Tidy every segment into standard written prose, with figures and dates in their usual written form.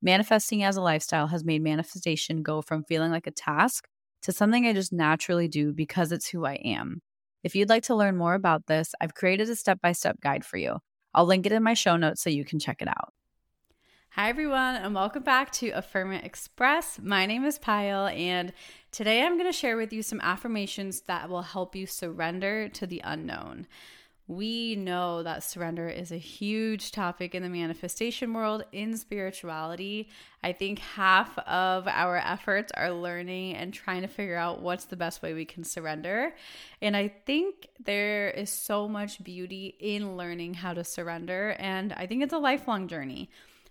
Manifesting as a lifestyle has made manifestation go from feeling like a task to something I just naturally do because it's who I am. If you'd like to learn more about this, I've created a step-by-step guide for you. I'll link it in my show notes so you can check it out. Hi everyone, and welcome back to Affirm It Express. My name is Payal, and today I'm going to share with you some affirmations that will help you surrender to the unknown. We know that surrender is a huge topic in the manifestation world, in spirituality. I think half of our efforts are learning and trying to figure out what's the best way we can surrender. And I think there is so much beauty in learning how to surrender, and I think it's a lifelong journey.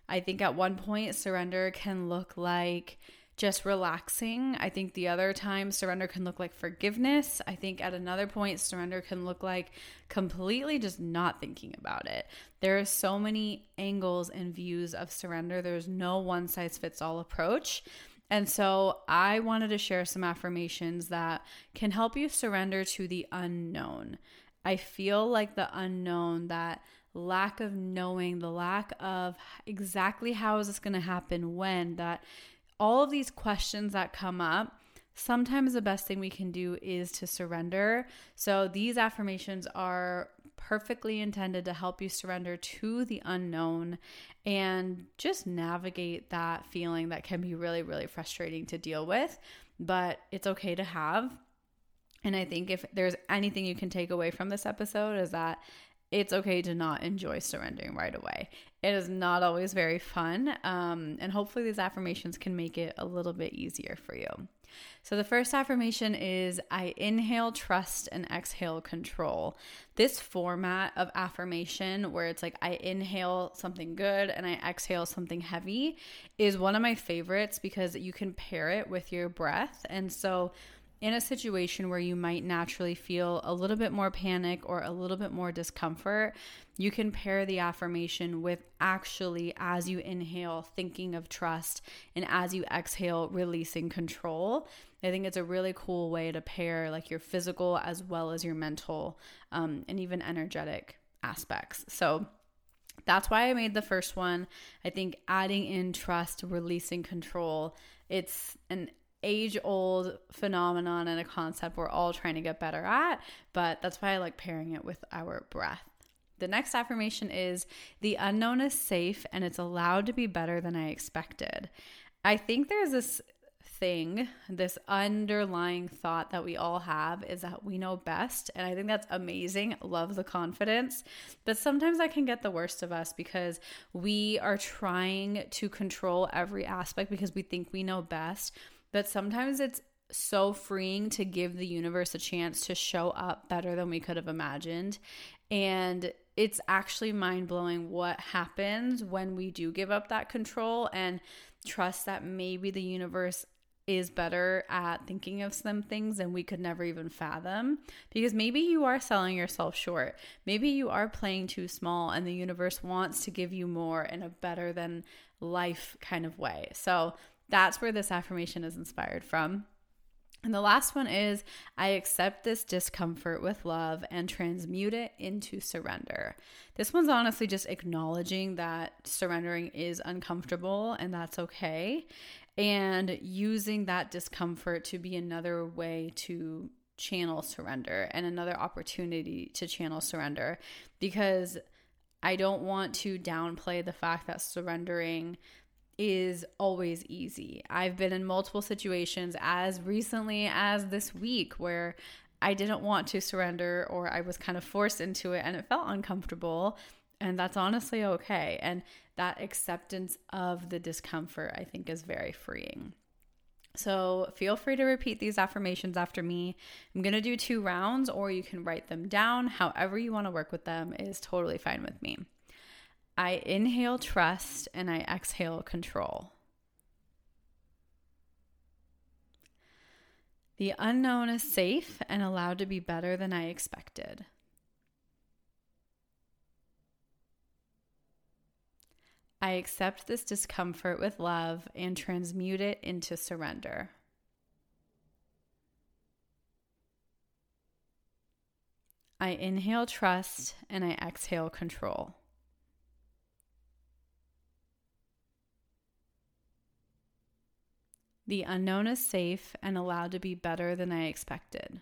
I think at one point surrender can look like just relaxing. I think the other time surrender can look like forgiveness. I think at another point surrender can look like completely just not thinking about it. There are so many angles and views of surrender. There's no one size fits all approach. And so I wanted to share some affirmations that can help you surrender to the unknown. I feel like the unknown, that lack of knowing, the lack of exactly how is this going to happen, when, that all of these questions that come up, sometimes the best thing we can do is to surrender. So these affirmations are perfectly intended to help you surrender to the unknown and just navigate that feeling that can be really, really frustrating to deal with, but it's okay to have. And I think if there's anything you can take away from this episode is that it's okay to not enjoy surrendering right away. It is not always very fun, and hopefully these affirmations can make it a little bit easier for you. So the first affirmation is, I inhale trust and exhale control. This format of affirmation where it's like I inhale something good and I exhale something heavy is one of my favorites because you can pair it with your breath. And so in a situation where you might naturally feel a little bit more panic or a little bit more discomfort, you can pair the affirmation with actually, as you inhale, thinking of trust, and as you exhale, releasing control. I think it's a really cool way to pair like your physical as well as your mental and even energetic aspects. So that's why I made the first one. I think adding in trust, releasing control, it's an age-old phenomenon and a concept we're all trying to get better at, but that's why I like pairing it with our breath. The next affirmation is, the unknown is safe and it's allowed to be better than I expected. I think there's this thing, this underlying thought that we all have is that we know best, and I think that's amazing. Love the confidence, but sometimes that can get the worst of us because we are trying to control every aspect because we think we know best. But sometimes it's so freeing to give the universe a chance to show up better than we could have imagined. And it's actually mind-blowing what happens when we do give up that control and trust that maybe the universe is better at thinking of some things than we could never even fathom. Because maybe you are selling yourself short. Maybe you are playing too small and the universe wants to give you more in a better than life kind of way. So that's where this affirmation is inspired from. And the last one is, I accept this discomfort with love and transmute it into surrender. This one's honestly just acknowledging that surrendering is uncomfortable and that's okay. And using that discomfort to be another way to channel surrender and another opportunity to channel surrender, because I don't want to downplay the fact that surrendering is always easy. I've been in multiple situations as recently as this week where I didn't want to surrender, or I was kind of forced into it and it felt uncomfortable, and that's honestly okay. And that acceptance of the discomfort I think is very freeing. So feel free to repeat these affirmations after me. I'm going to do 2 rounds, or you can write them down. However you want to work with them is totally fine with me. I inhale trust and I exhale control. The unknown is safe and allowed to be better than I expected. I accept this discomfort with love and transmute it into surrender. I inhale trust and I exhale control. The unknown is safe and allowed to be better than I expected.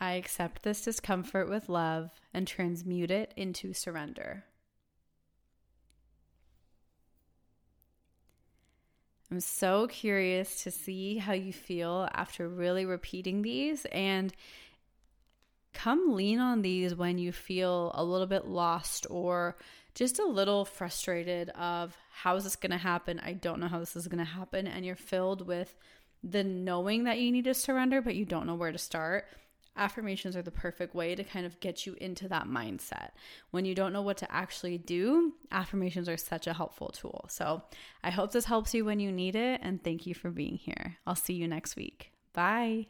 I accept this discomfort with love and transmute it into surrender. I'm so curious to see how you feel after really repeating these, and come lean on these when you feel a little bit lost or just a little frustrated of how is this going to happen? I don't know how this is going to happen. And you're filled with the knowing that you need to surrender, but you don't know where to start. Affirmations are the perfect way to kind of get you into that mindset. When you don't know what to actually do, affirmations are such a helpful tool. So I hope this helps you when you need it, and thank you for being here. I'll see you next week. Bye.